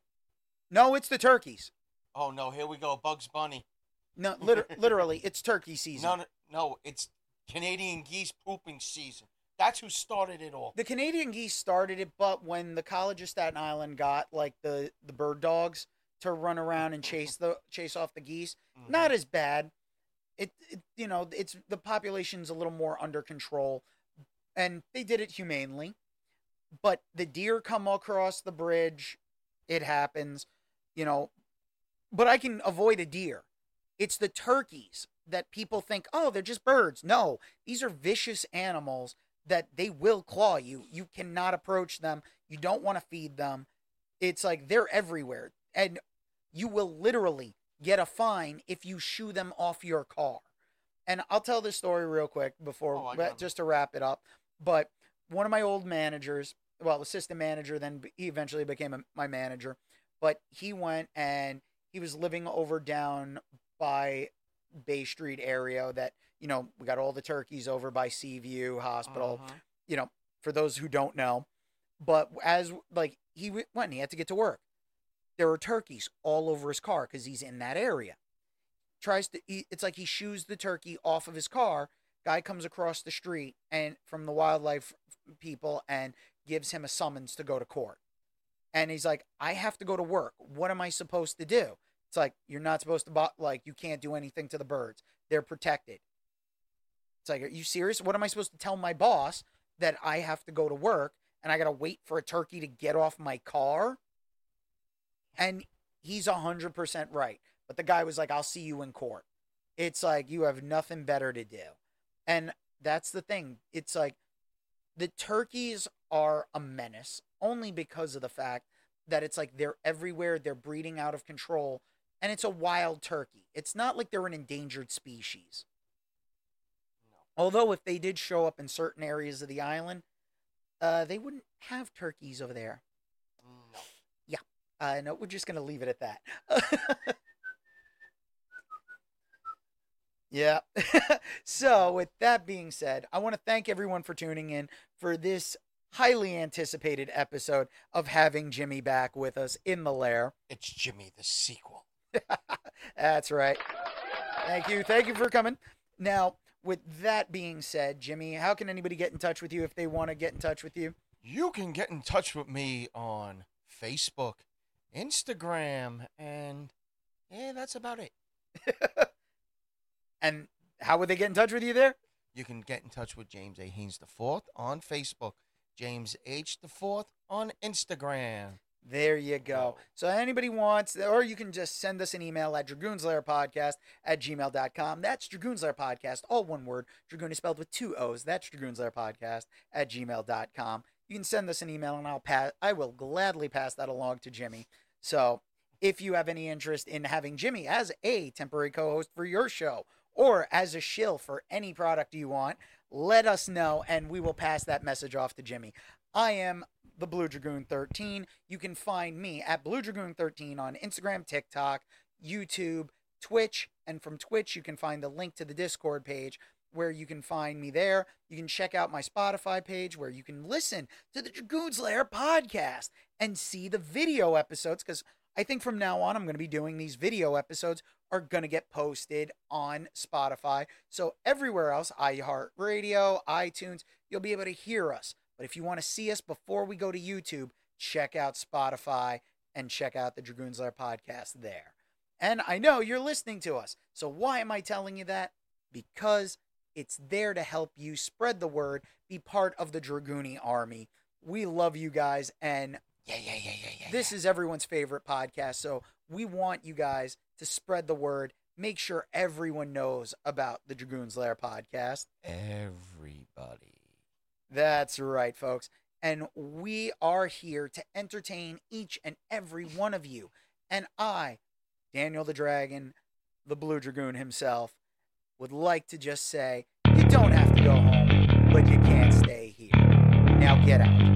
No, it's the turkeys. Oh, no, here we go, Bugs Bunny. No, literally, it's turkey season. No, it's Canadian geese pooping season. That's who started it all. The Canadian geese started it, but when the College of Staten Island got, like, the bird dogs to run around and chase off the geese, mm-hmm. Not as bad. It you know, it's the population's a little more under control, and they did it humanely. But the deer come across the bridge, it happens, you know. But I can avoid a deer. It's the turkeys that people think, oh, they're just birds. No, these are vicious animals that they will claw you. You cannot approach them. You don't want to feed them. It's like they're everywhere. And you will literally get a fine if you shoo them off your car. And I'll tell this story real quick before, just to wrap it up. But one of my old managers, well, assistant manager, then he eventually became my manager. But he went and he was living over down by Bay Street area that, you know, we got all the turkeys over by Seaview Hospital, uh-huh. You know, for those who don't know. But as, like, he went and he had to get to work. There were turkeys all over his car because he's in that area. It's like he shoos the turkey off of his car. Guy comes across the street and from the wildlife people and gives him a summons to go to court. And he's like, I have to go to work. What am I supposed to do? It's like, you're not supposed to, like, you can't do anything to the birds. They're protected. It's like, are you serious? What am I supposed to tell my boss that I have to go to work and I got to wait for a turkey to get off my car? And he's 100% right. But the guy was like, I'll see you in court. It's like you have nothing better to do. And that's the thing. It's like the turkeys are a menace only because of the fact that it's like they're everywhere. They're breeding out of control. And it's a wild turkey. It's not like they're an endangered species. No. Although if they did show up in certain areas of the island, they wouldn't have turkeys over there. No. Yeah. No, we're just going to leave it at that. Yeah. So with that being said, I want to thank everyone for tuning in for this highly anticipated episode of having Jimmy back with us in the lair. It's Jimmy the sequel. That's right. Thank you. Thank you for coming. Now, with that being said, Jimmy, how can anybody get in touch with you if they want to get in touch with you? You can get in touch with me on Facebook, Instagram, and yeah, that's about it. And how would they get in touch with you there? You can get in touch with James A. Haynes IV on Facebook, James H. IV on Instagram. There you go. So anybody wants, or you can just send us an email at dragoonslairpodcast@gmail.com. That's dragoonslairpodcast, all one word. Dragoon is spelled with two O's. That's dragoonslairpodcast@gmail.com. You can send us an email, and I will gladly pass that along to Jimmy. So if you have any interest in having Jimmy as a temporary co-host for your show or as a shill for any product you want, let us know, and we will pass that message off to Jimmy. I am the Blue Dragoon 13. You can find me at Blue Dragoon 13 on Instagram, TikTok, YouTube, Twitch, and from Twitch you can find the link to the Discord page where you can find me there. You can check out my Spotify page where you can listen to the Dragoon's Lair podcast and see the video episodes, because I think from now on I'm going to be doing these video episodes are going to get posted on Spotify. So everywhere else, iHeartRadio, iTunes, you'll be able to hear us. But if you want to see us before we go to YouTube, check out Spotify and check out the Dragoon's Lair podcast there. And I know you're listening to us. So why am I telling you that? Because it's there to help you spread the word, be part of the Dragooni army. We love you guys. And this is everyone's favorite podcast. So we want you guys to spread the word. Make sure everyone knows about the Dragoon's Lair podcast. Everybody. That's right, folks. And we are here to entertain each and every one of you. And I, Daniel the Dragon, the Blue Dragoon himself, would like to just say, you don't have to go home, but you can't stay here. Now get out.